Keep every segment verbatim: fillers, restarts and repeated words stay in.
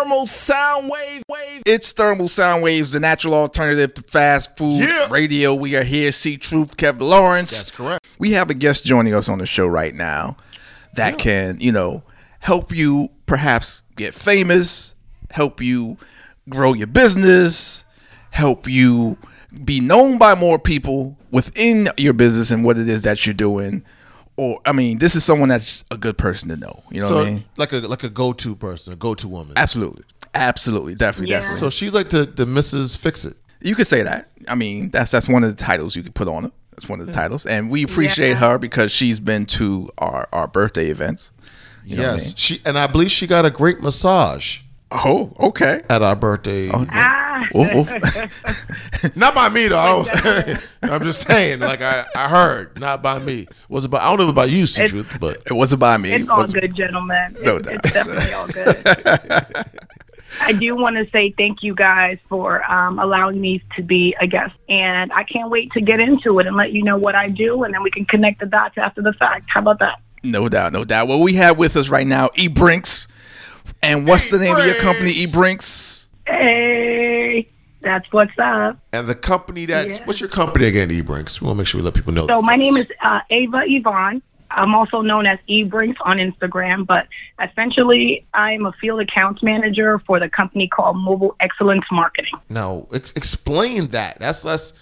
Thermal Sound Waves. Wave. It's Thermal Sound Waves, the natural alternative to fast food yeah. radio. We are here, C-Truth, Kevin Lawrence. That's correct. We have a guest joining us on the show right now that yeah. can, you know, help you perhaps get famous, help you grow your business, help you be known by more people within your business and what it is that you're doing. Or, I mean, this is someone that's a good person to know. You know so, what I mean? Like a like a go-to person, a go-to woman. Absolutely. Absolutely. Definitely. Yeah. Definitely. So she's like the, the Missus Fix-It. You could say that. I mean, that's that's one of the titles you could put on her. That's one of the yeah. titles. And we appreciate yeah. her because she's been to our, our birthday events. You yes. know what I mean? She and I believe she got a great massage. Oh, okay. At our birthday. Oh, ah. oh, oh. Not by me, though. I'm just saying, like I, I heard, not by me. Was about I don't know about you, C-Truth, but it wasn't by me. It's all it good, gentlemen. No it's, doubt. It's definitely all good. I do want to say thank you guys for um, allowing me to be a guest. And I can't wait to get into it and let you know what I do. And then we can connect the dots after the fact. How about that? No doubt. No doubt. Well, we have with us right now, EBrinks. And what's E-Brinks. the name of your company, EBrinks? Hey, that's what's up. And the company that, yeah. what's your company again, EBrinks? We want to make sure we let people know. So my first. name is uh, Ava Yvonne. I'm also known as EBrinks on Instagram, but essentially I'm a field accounts manager for the company called Mobile Excellence Marketing. Now, ex- explain that. That's less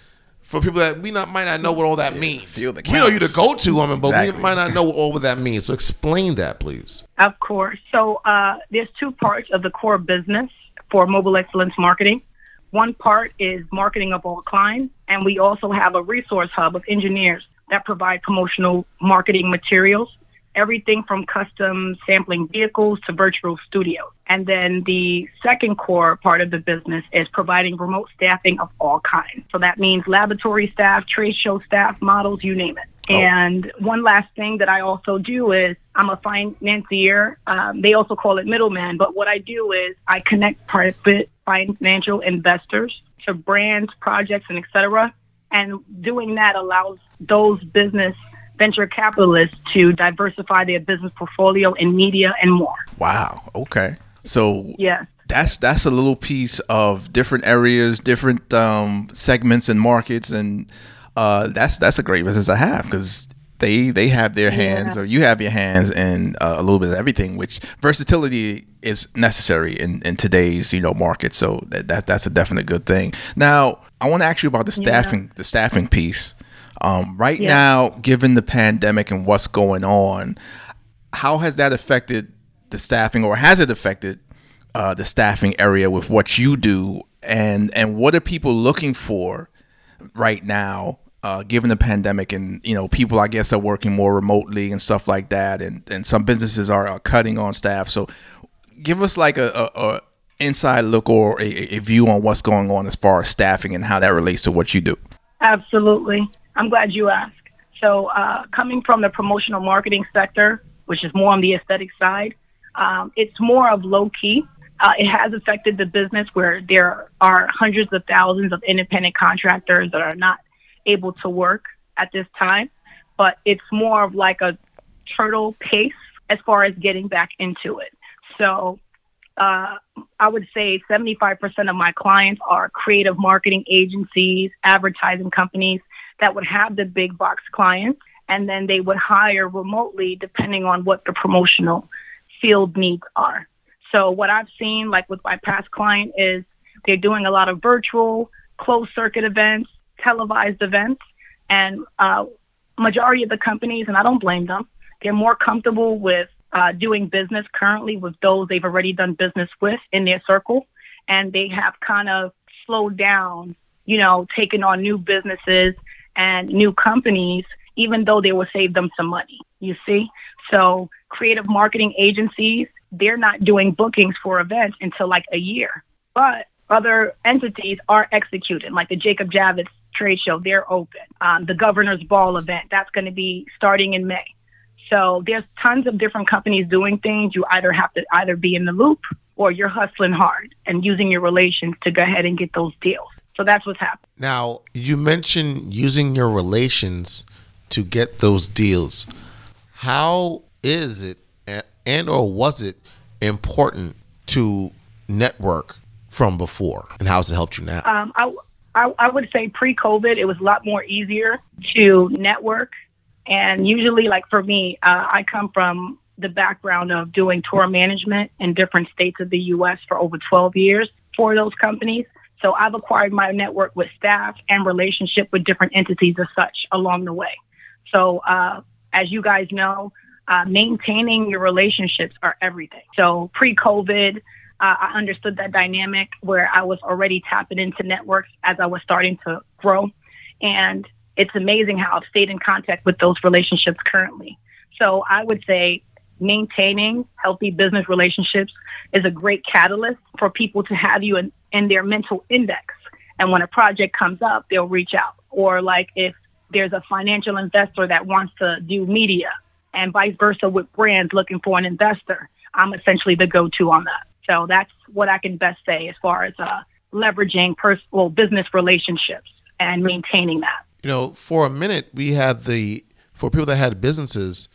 for people that we not might not know what all that yeah, means. We know you're the go-to woman, but exactly. we might not know what all of that means. So explain that, please. Of course. So uh, there's two parts of the core business for Mobile Excellence Marketing. One part is marketing of all kinds, and we also have a resource hub of engineers that provide promotional marketing materials, everything from custom sampling vehicles to virtual studios. And then the second core part of the business is providing remote staffing of all kinds. So that means laboratory staff, trade show staff, models, you name it. Oh. And one last thing that I also do is I'm a financier. Um, they also call it middleman. But what I do is I connect private financial investors to brands, projects, and et cetera. And doing that allows those business venture capitalists to diversify their business portfolio in media and more. Wow. Okay. So yeah. that's that's a little piece of different areas, different um, segments and markets. And uh, that's that's a great business I have because they they have their hands yeah. or you have your hands in uh, a little bit of everything, which versatility is necessary in, in today's, you know, market. So that, that that's a definite good thing. Now, I want to ask you about the staffing, yeah. the staffing piece. Um, right yeah. now, given the pandemic and what's going on, how has that affected the staffing, or has it affected uh, the staffing area with what you do? And and what are people looking for right now, uh, given the pandemic? And, you know, people, I guess, are working more remotely and stuff like that. And, and some businesses are, are cutting on staff. So give us like a, a, a inside look or a, a view on what's going on as far as staffing and how that relates to what you do. Absolutely. I'm glad you asked. So uh, coming from the promotional marketing sector, which is more on the aesthetic side, um, it's more of low key. Uh, it has affected the business where there are hundreds of thousands of independent contractors that are not able to work at this time, but it's more of like a turtle pace as far as getting back into it. So uh, I would say seventy-five percent of my clients are creative marketing agencies, advertising companies that would have the big box clients, and then they would hire remotely depending on what the promotional field needs are. So what I've seen, like with my past client, is they're doing a lot of virtual, closed circuit events, televised events, and uh, majority of the companies, and I don't blame them, they're more comfortable with Uh, doing business currently with those they've already done business with in their circle, and they have kind of slowed down, you know, taking on new businesses and new companies, even though they will save them some money, you see? So creative marketing agencies, they're not doing bookings for events until like a year, but other entities are executing, like the Jacob Javits trade show, they're open. Um, the Governor's Ball event, that's going to be starting in May. So there's tons of different companies doing things. You either have to either be in the loop or you're hustling hard and using your relations to go ahead and get those deals. So that's what's happening. Now, you mentioned using your relations to get those deals. How is it and or was it important to network from before, and how's it helped you now? Um, I, I, I would say pre-COVID, it was a lot more easier to network. And usually, like for me, uh, I come from the background of doing tour management in different states of the U S for over twelve years for those companies. So I've acquired my network with staff and relationship with different entities as such along the way. So uh, as you guys know, uh, maintaining your relationships are everything. So pre-COVID, uh, I understood that dynamic where I was already tapping into networks as I was starting to grow. And it's amazing how I've stayed in contact with those relationships currently. So I would say maintaining healthy business relationships is a great catalyst for people to have you in, in their mental index. And when a project comes up, they'll reach out. Or like if there's a financial investor that wants to do media and vice versa with brands looking for an investor, I'm essentially the go-to on that. So that's what I can best say as far as uh, leveraging personal business relationships and maintaining that. You know, for a minute, we had the, for people that had businesses,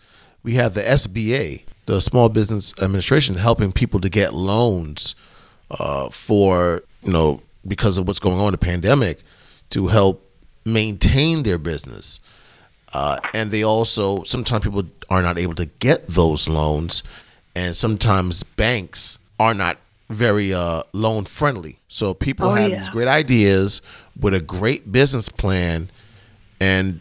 we had the S B A, the Small Business Administration, helping people to get loans uh, for, you know, because of what's going on in the pandemic, to help maintain their business. Uh, and they also, sometimes people are not able to get those loans, and sometimes banks are not very uh, loan friendly. So people oh, have yeah. these great ideas with a great business plan and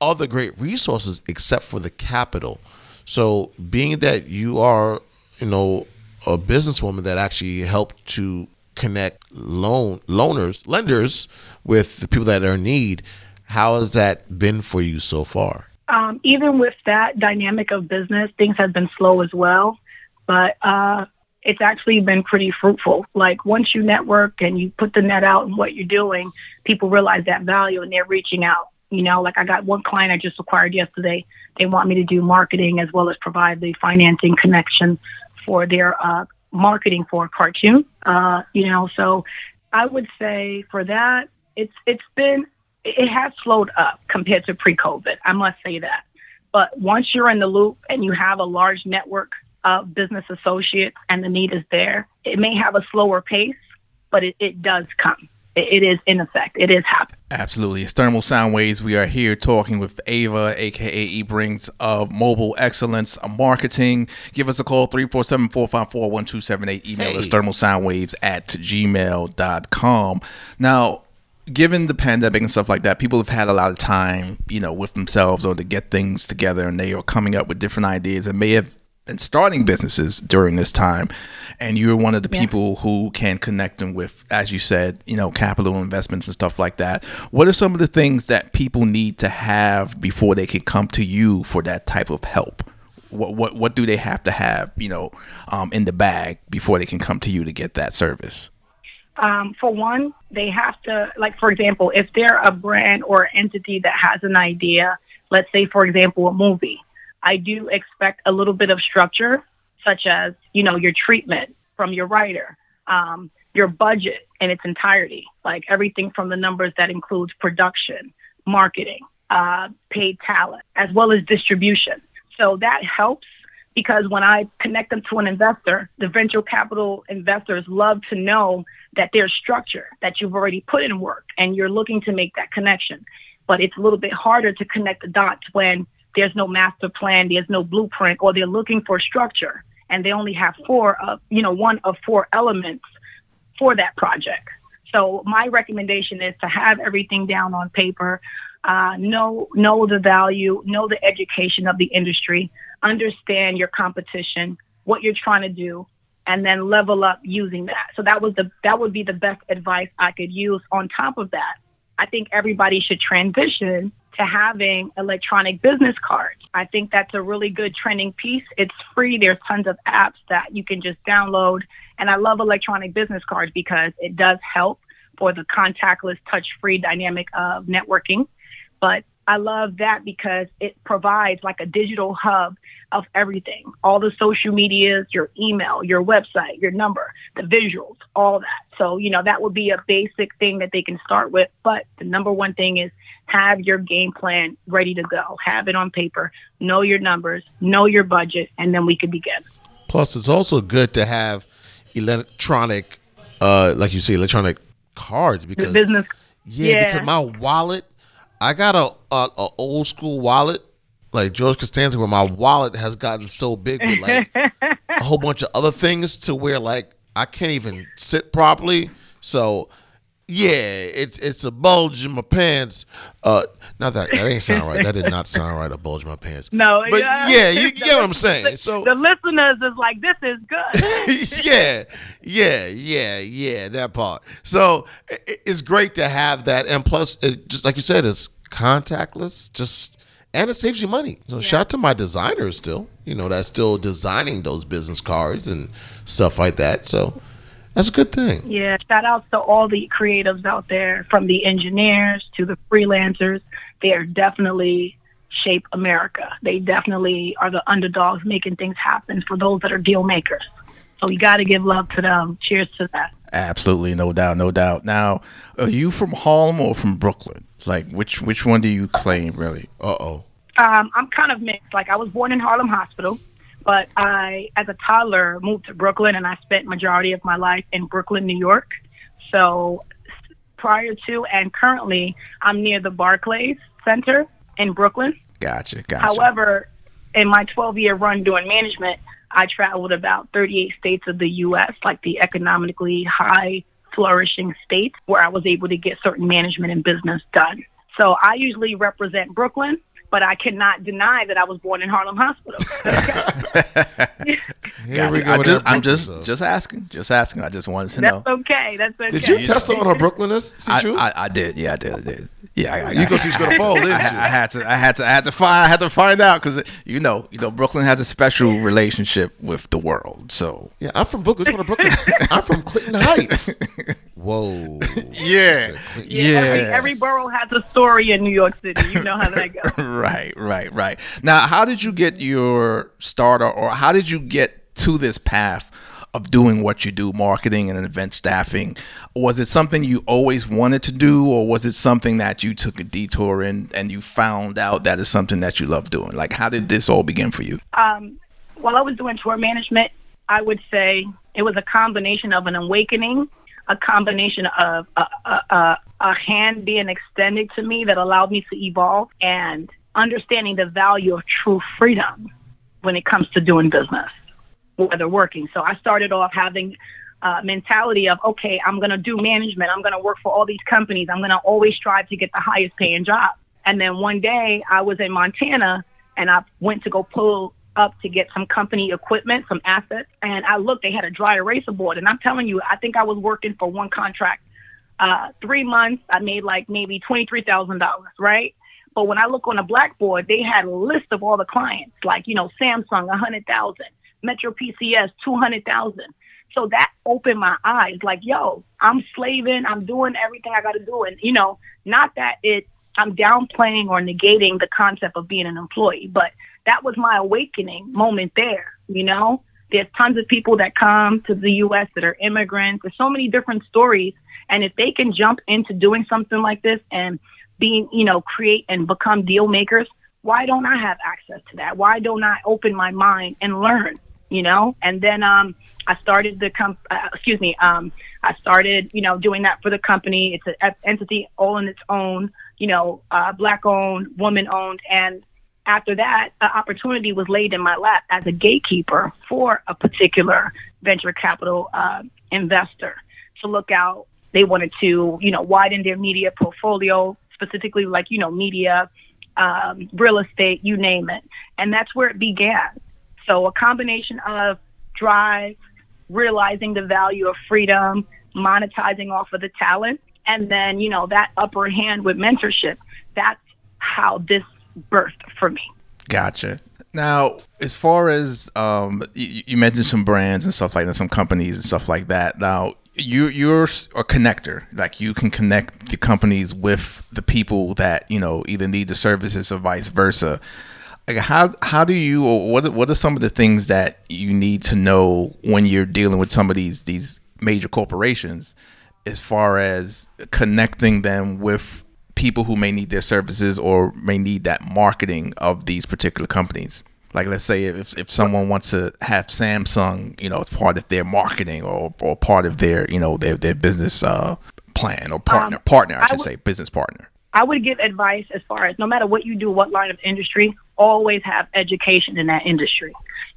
other great resources except for the capital. So being that you are, you know, a businesswoman that actually helped to connect loan loaners, lenders with the people that are in need, how has that been for you so far? Um, even with that dynamic of business, things have been slow as well, but uh, it's actually been pretty fruitful. Like once you network and you put the net out and what you're doing, people realize that value and they're reaching out. You know, like I got one client I just acquired yesterday. They want me to do marketing as well as provide the financing connection for their uh, marketing for a cartoon. Uh, you know, so I would say for that, it's it's been, it has slowed up compared to pre-COVID. I must say that. But once you're in the loop and you have a large network of business associates and the need is there, it may have a slower pace, but it, it does come. It is in effect. It is happening. Absolutely. It's Thermal Sound Waves. We are here talking with Ava, a k a. EBrinks, of Mobile Excellence Marketing. Give us a call, three four seven, four five four, one two seven eight. Email hey. us thermal sound waves at gmail dot com. Now, given the pandemic and stuff like that, people have had a lot of time, you know, with themselves or to get things together, and they are coming up with different ideas and may have and starting businesses during this time, and you're one of the yeah. people who can connect them with, as you said, you know, capital investments and stuff like that. What are some of the things that people need to have before they can come to you for that type of help? What what what do they have to have, you know, um, in the bag before they can come to you to get that service? Um, for one, they have to, like, for example, if they're a brand or entity that has an idea, let's say, for example, a movie, I do expect a little bit of structure, such as, you know, your treatment from your writer, um, your budget in its entirety, like everything from the numbers that includes production, marketing, uh, paid talent, as well as distribution. So that helps because when I connect them to an investor, the venture capital investors love to know that there's structure, that you've already put in work and you're looking to make that connection. But it's a little bit harder to connect the dots when there's no master plan, there's no blueprint, or they're looking for structure, and they only have four of, you know, one of four elements for that project. So my recommendation is to have everything down on paper, uh, know, know the value, know the education of the industry, understand your competition, what you're trying to do, and then level up using that. So that was the, that would be the best advice I could use. On top of that, I think everybody should transition to having electronic business cards. I think that's a really good trending piece. It's free. There's tons of apps that you can just download. And I love electronic business cards because it does help for the contactless, touch-free dynamic of networking. But I love that because it provides like a digital hub of everything, all the social medias, your email, your website, your number, the visuals, all that. So, you know, that would be a basic thing that they can start with. But the number one thing is have your game plan ready to go. Have it on paper. Know your numbers, know your budget, and then we can begin. Plus, it's also good to have, electronic, uh, like you say, electronic cards because the business. Yeah, yeah, because my wallet, I got a, a, a old school wallet like George Costanza, where my wallet has gotten so big with like a whole bunch of other things to where like I can't even sit properly. So yeah, it's it's a bulge in my pants. Uh, not that that ain't sound right. That did not sound right. A bulge in my pants. No, but yeah, yeah you, you get what I'm saying. So the listeners is like, this is good. yeah, yeah, yeah, yeah. That part. So it, it's great to have that, and plus, it, just like you said, it's contactless. Just and it saves you money. So yeah. Shout out to my designers still. You know, that's still designing those business cards and stuff like that. So. That's a good thing. Yeah, shout out to all the creatives out there, from the engineers to the freelancers. They are definitely shape America. They definitely are the underdogs making things happen for those that are deal makers. So we got to give love to them. Cheers to that. Absolutely, no doubt, no doubt. Now, are you from Harlem or from Brooklyn? Like, which which one do you claim, really? Uh-oh. Um, I'm kind of mixed. Like, I was born in Harlem Hospital. But I, as a toddler, moved to Brooklyn, and I spent majority of my life in Brooklyn, New York. So prior to and currently, I'm near the Barclays Center in Brooklyn. Gotcha, gotcha. However, in my twelve-year run doing management, I traveled about thirty-eight states of the U S, like the economically high, flourishing states, where I was able to get certain management and business done. So I usually represent Brooklyn. But I cannot deny that I was born in Harlem Hospital. Here we go. I just, I'm just so. just asking, just asking. I just wanted to That's know. That's okay. That's okay. Did you test on her Brooklynness? See, I, truth? I, I did. Yeah, I did. I did. Yeah, I, I, you I, go see she's gonna fall, didn't you? I had to. I had to. I had to find. I had to find out because you know, you know, Brooklyn has a special relationship with the world. So yeah, I'm from Brooklyn. Which one of Brooklyn? I'm from Clinton Heights. Whoa. Yeah. Yeah. yeah. Every, every borough has a story in New York City. You know how that goes. Right, right, right. Now, how did you get your starter, or how did you get to this path of doing what you do, marketing and event staffing? Was it something you always wanted to do, or was it something that you took a detour in and you found out that is something that you love doing? Like, how did this all begin for you? Um, while I was doing tour management, I would say it was a combination of an awakening, a combination of a, a, a, a hand being extended to me that allowed me to evolve, and understanding the value of true freedom when it comes to doing business, whether working. So I started off having a mentality of, okay, I'm going to do management. I'm going to work for all these companies. I'm going to always strive to get the highest paying job. And then one day I was in Montana and I went to go pull up to get some company equipment, some assets. And I looked, they had a dry eraser board. And I'm telling you, I think I was working for one contract. Uh, three months, I made like maybe twenty-three thousand dollars, right? But when I look on a blackboard, they had a list of all the clients, like, you know, Samsung, one hundred thousand, Metro P C S, two hundred thousand. So that opened my eyes, like, yo, I'm slaving, I'm doing everything I got to do. And, you know, not that it, I'm downplaying or negating the concept of being an employee, but that was my awakening moment there, you know? There's tons of people that come to the U S that are immigrants. There's so many different stories. And if they can jump into doing something like this and being, you know, create and become deal makers, why don't I have access to that? Why don't I open my mind and learn, you know? And then um, I started the, com- uh, excuse me, um, I started, you know, doing that for the company. It's an entity all on its own, you know, uh, black owned, woman owned. And after that, an opportunity was laid in my lap as a gatekeeper for a particular venture capital uh, investor to look out. They wanted to, you know, widen their media portfolio, specifically like, you know, media, um, real estate, you name it. And that's where it began. So a combination of drive, realizing the value of freedom, monetizing off of the talent, and then, you know, that upper hand with mentorship. That's how this birthed for me. Gotcha. Now, as far as um, you, you mentioned some brands and stuff like that, some companies and stuff like that. Now, You, you're a connector, like you can connect the companies with the people that, you know, either need the services or vice versa. Like how, how do you, or what, what are some of the things that you need to know when you're dealing with some of these, these major corporations, as far as connecting them with people who may need their services or may need that marketing of these particular companies? Like, let's say if if someone wants to have Samsung, you know, as part of their marketing or, or part of their, you know, their, their business uh, plan or partner, um, partner, I should I would, say, business partner. I would give advice as far as no matter what you do, what line of industry, always have education in that industry.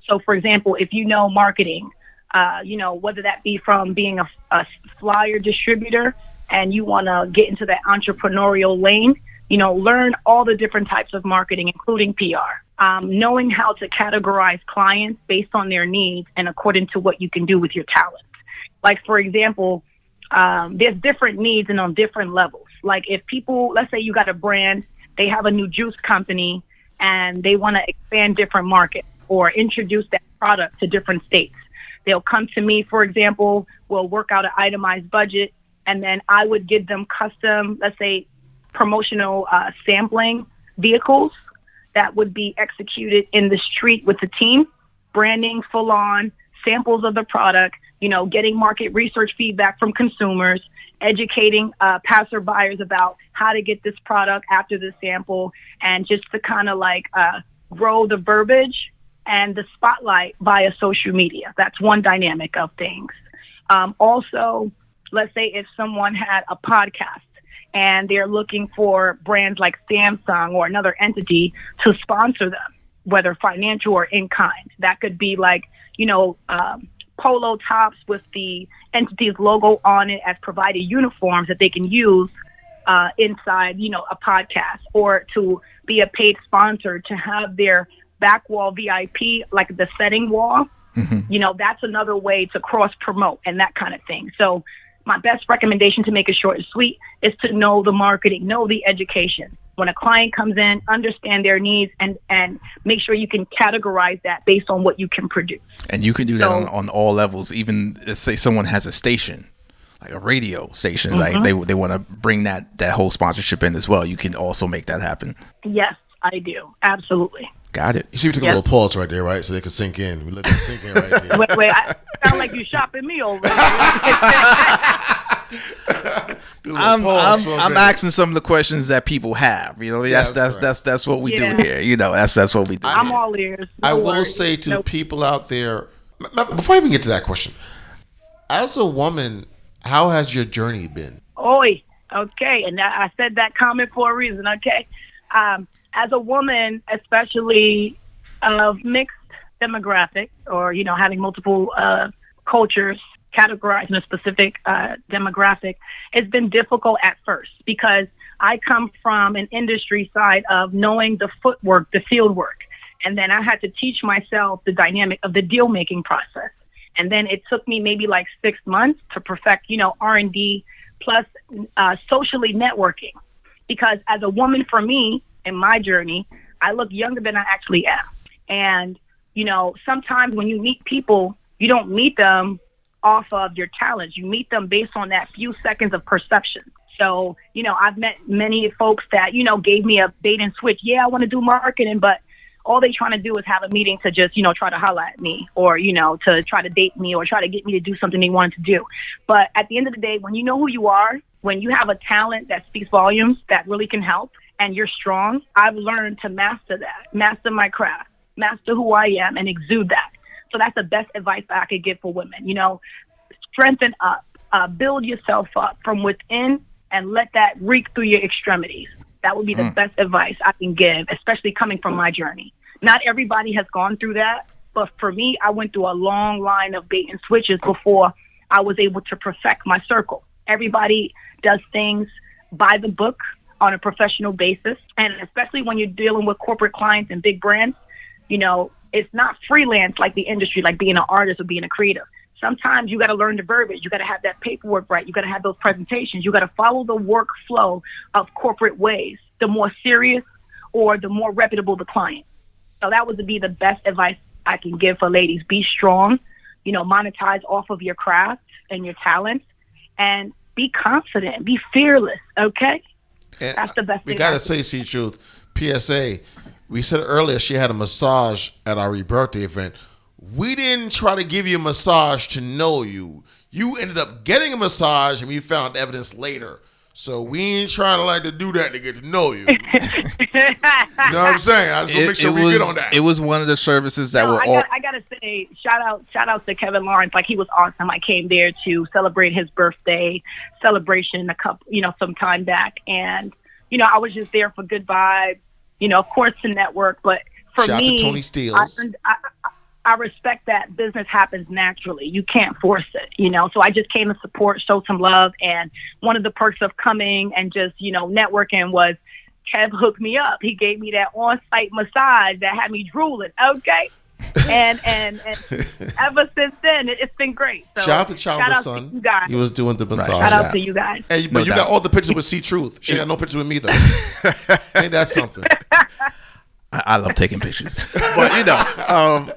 So, for example, if you know marketing, uh, you know, whether that be from being a, a flyer distributor and you want to get into that entrepreneurial lane, you know, learn all the different types of marketing, including P R. Um, knowing how to categorize clients based on their needs and according to what you can do with your talent. Like, for example, um, there's different needs and on different levels. Like if people, let's say you got a brand, they have a new juice company and they want to expand different markets or introduce that product to different states. They'll come to me, for example, we'll work out an itemized budget, and then I would give them custom, let's say, promotional uh, sampling vehicles that would be executed in the street with the team, branding full on, samples of the product, you know, getting market research feedback from consumers, educating uh, passerbyers about how to get this product after the sample, and just to kind of like uh, grow the verbiage and the spotlight via social media. That's one dynamic of things. Um, also, let's say if someone had a podcast, and they're looking for brands like Samsung or another entity to sponsor them, whether financial or in kind. That could be like, you know, um, polo tops with the entity's logo on it as provided uniforms that they can use uh, inside, you know, a podcast, or to be a paid sponsor to have their back wall V I P, like the setting wall. Mm-hmm. You know, that's another way to cross promote and that kind of thing. So, my best recommendation, to make it short and sweet, is to know the marketing, know the education. When a client comes in, understand their needs and, and make sure you can categorize that based on what you can produce. And you can do so, that on, on all levels. Even let's say someone has a station, like a radio station, mm-hmm. like they they want to bring that, that whole sponsorship in as well. You can also make that happen. Yes, I do. Absolutely. Got it. You see, we took yep. a little pause right there, right? So they could sink in. We let them sink in right there. Wait, wait. I sound like you shopping me over here. I'm, I'm, I'm asking some of the questions that people have. You know, yeah, that's, that's, that's, that's, that's what we yeah. do here. You know, that's, that's what we do. I'm here. All ears. No I will worries. say to nope. people out there, before I even get to that question, as a woman, how has your journey been? Oy. Okay. And I said that comment for a reason. Okay. Um, As a woman, especially of mixed demographic, or, you know, having multiple uh, cultures categorized in a specific uh, demographic, it's been difficult at first because I come from an industry side of knowing the footwork, the field work. And then I had to teach myself the dynamic of the deal making process. And then it took me maybe like six months to perfect, you know, R and D plus uh, socially networking. Because as a woman, for me, in my journey, I look younger than I actually am. And, you know, sometimes when you meet people, you don't meet them off of your talents. You meet them based on that few seconds of perception. So, you know, I've met many folks that, you know, gave me a bait and switch. Yeah, I want to do marketing, but all they trying to do is have a meeting to just, you know, try to holler at me, or, you know, to try to date me or try to get me to do something they wanted to do. But at the end of the day, when you know who you are, when you have a talent that speaks volumes, that really can help, and you're strong, I've learned to master that, master my craft, master who I am, and exude that. So that's the best advice I could give for women. You know, strengthen up, uh, build yourself up from within, and let that reek through your extremities. That would be the mm. best advice I can give, especially coming from my journey. Not everybody has gone through that, but for me, I went through a long line of bait and switches before I was able to perfect my circle. Everybody does things by the book on a professional basis, and especially when you're dealing with corporate clients and big brands, you know, it's not freelance like the industry, like being an artist or being a creative. Sometimes you got to learn the verbiage, you got to have that paperwork right, you got to have those presentations, you got to follow the workflow of corporate ways. The more serious or the more reputable the client. So that would be the best advice I can give for ladies. Be strong, you know, monetize off of your craft and your talents, and be confident, be fearless, okay? And that's the best we thing. We got to say, C-Truth, P S A, we said earlier she had a massage at our rebirthday event. We didn't try to give you a massage to know you. You ended up getting a massage, and we found evidence later. So we ain't trying to like to do that to get to know you. You know what I'm saying? I just want to make sure we was, get on that. It was one of the services that no, were I all. Got, I gotta say, shout out, shout out to Kevin Lawrence. Like he was awesome. I came there to celebrate his birthday celebration a couple, you know, some time back, and you know I was just there for good vibes. You know, of course to network, but for shout me, out to Tony Steele. I, I, I respect that business happens naturally. You can't force it, you know? So I just came to support, show some love. And one of the perks of coming and just, you know, networking was Kev hooked me up. He gave me that on-site massage that had me drooling. Okay. And, and, and ever since then, it, it's been great. So shout out to Childless Son. You guys. He was doing the massage. Right. Shout out to you guys. Hey, but no you doubt. Got all the pictures with C-Truth. She got no pictures with me though. Ain't that something? I, I love taking pictures, but you know, um,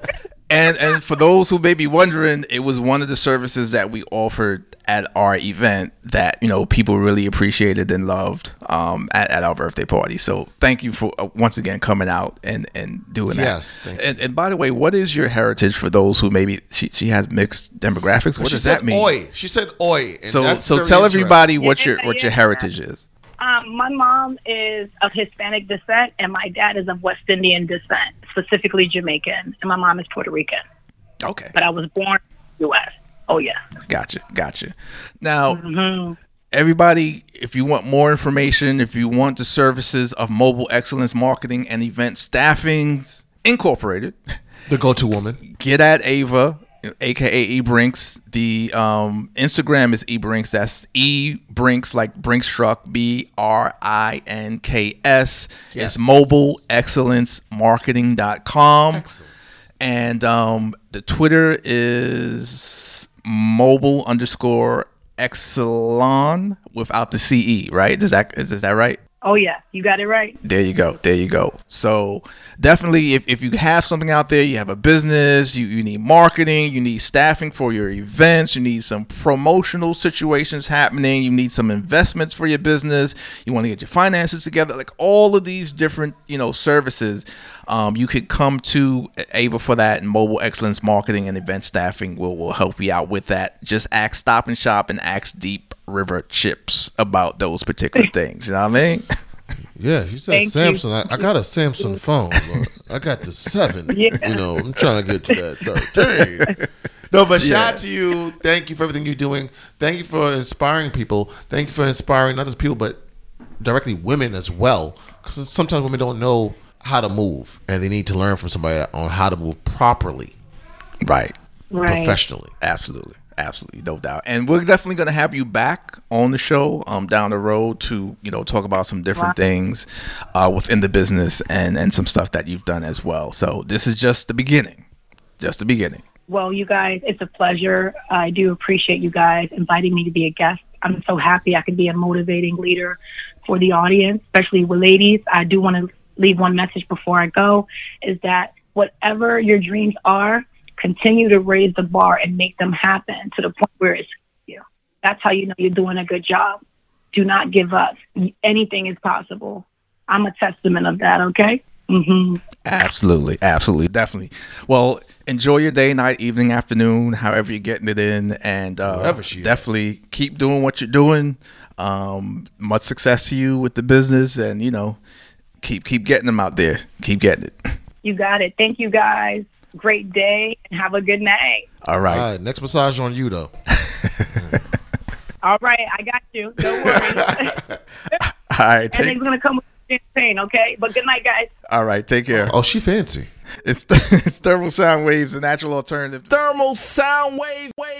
And and for those who may be wondering, it was one of the services that we offered at our event that, you know, people really appreciated and loved um, at, at our birthday party. So thank you for uh, once again coming out and, and doing yes, that. Yes. And, and by the way, what is your heritage for those who maybe she, she has mixed demographics? What she does that mean? Oi. She said oi. And so that's so tell everybody what yeah, your what your yeah. heritage is. Um, my mom is of Hispanic descent, and my dad is of West Indian descent, specifically Jamaican, and my mom is Puerto Rican. Okay. But I was born in the U S. Oh, yeah. Gotcha, gotcha. Now, mm-hmm. everybody, if you want more information, if you want the services of Mobile Excellence Marketing and Event Staffings Incorporated. The go-to woman. Get at Ava, A K A EBrinks. The um, Instagram is EBrinks. That's EBrinks, like Brinks Truck, B R I N K S. Yes. It's mobile excellence marketing dot com. Excellent. And um, the Twitter is mobile underscore exelon without the C E, right? Is that, is, is that right? Oh, yeah. You got it right. There you go. There you go. So definitely if, if you have something out there, you have a business, you, you need marketing, you need staffing for your events, you need some promotional situations happening, you need some investments for your business, you want to get your finances together, like all of these different, you know, services, um, you could come to Ava for that, and Mobile Excellence Marketing and Event Staffing will, will help you out with that. Just ask Stop and Shop and ask Deep River Chips about those particular things. You know what I mean? Yeah, you said Thank Samsung. You. I, I got a Samsung phone. I got the seven. Yeah. You know, I'm trying to get to that thirteen. No, but shout out yeah. to you. Thank you for everything you're doing. Thank you for inspiring people. Thank you for inspiring not just people, but directly women as well. Because sometimes women don't know how to move, and they need to learn from somebody on how to move properly. Right. Right. Professionally. Absolutely. Absolutely, no doubt. And we're definitely going to have you back on the show um, down the road to, you know, talk about some different wow. things uh, within the business and, and some stuff that you've done as well. So this is just the beginning, just the beginning. Well, you guys, it's a pleasure. I do appreciate you guys inviting me to be a guest. I'm so happy I could be a motivating leader for the audience, especially with ladies. I do want to leave one message before I go, is that whatever your dreams are, continue to raise the bar and make them happen to the point where it's you. That's how you know you're doing a good job. Do not give up. Anything is possible. I'm a testament of that, okay? Mm-hmm. Absolutely, absolutely, definitely. Well, enjoy your day, night, evening, afternoon, however you're getting it in, and uh, definitely keep doing what you're doing. Um, much success to you with the business, and, you know, keep keep getting them out there. Keep getting it. You got it. Thank you, guys. Great day and have a good night. All right. All right. Next massage on you, though. All right. I got you. Don't worry. All right. Take... And they're going to come with champagne, okay? But good night, guys. All right. Take care. Oh, oh she fancy. It's, th- it's Thermal Sound Waves, the natural alternative. Thermal Sound Wave. Wave.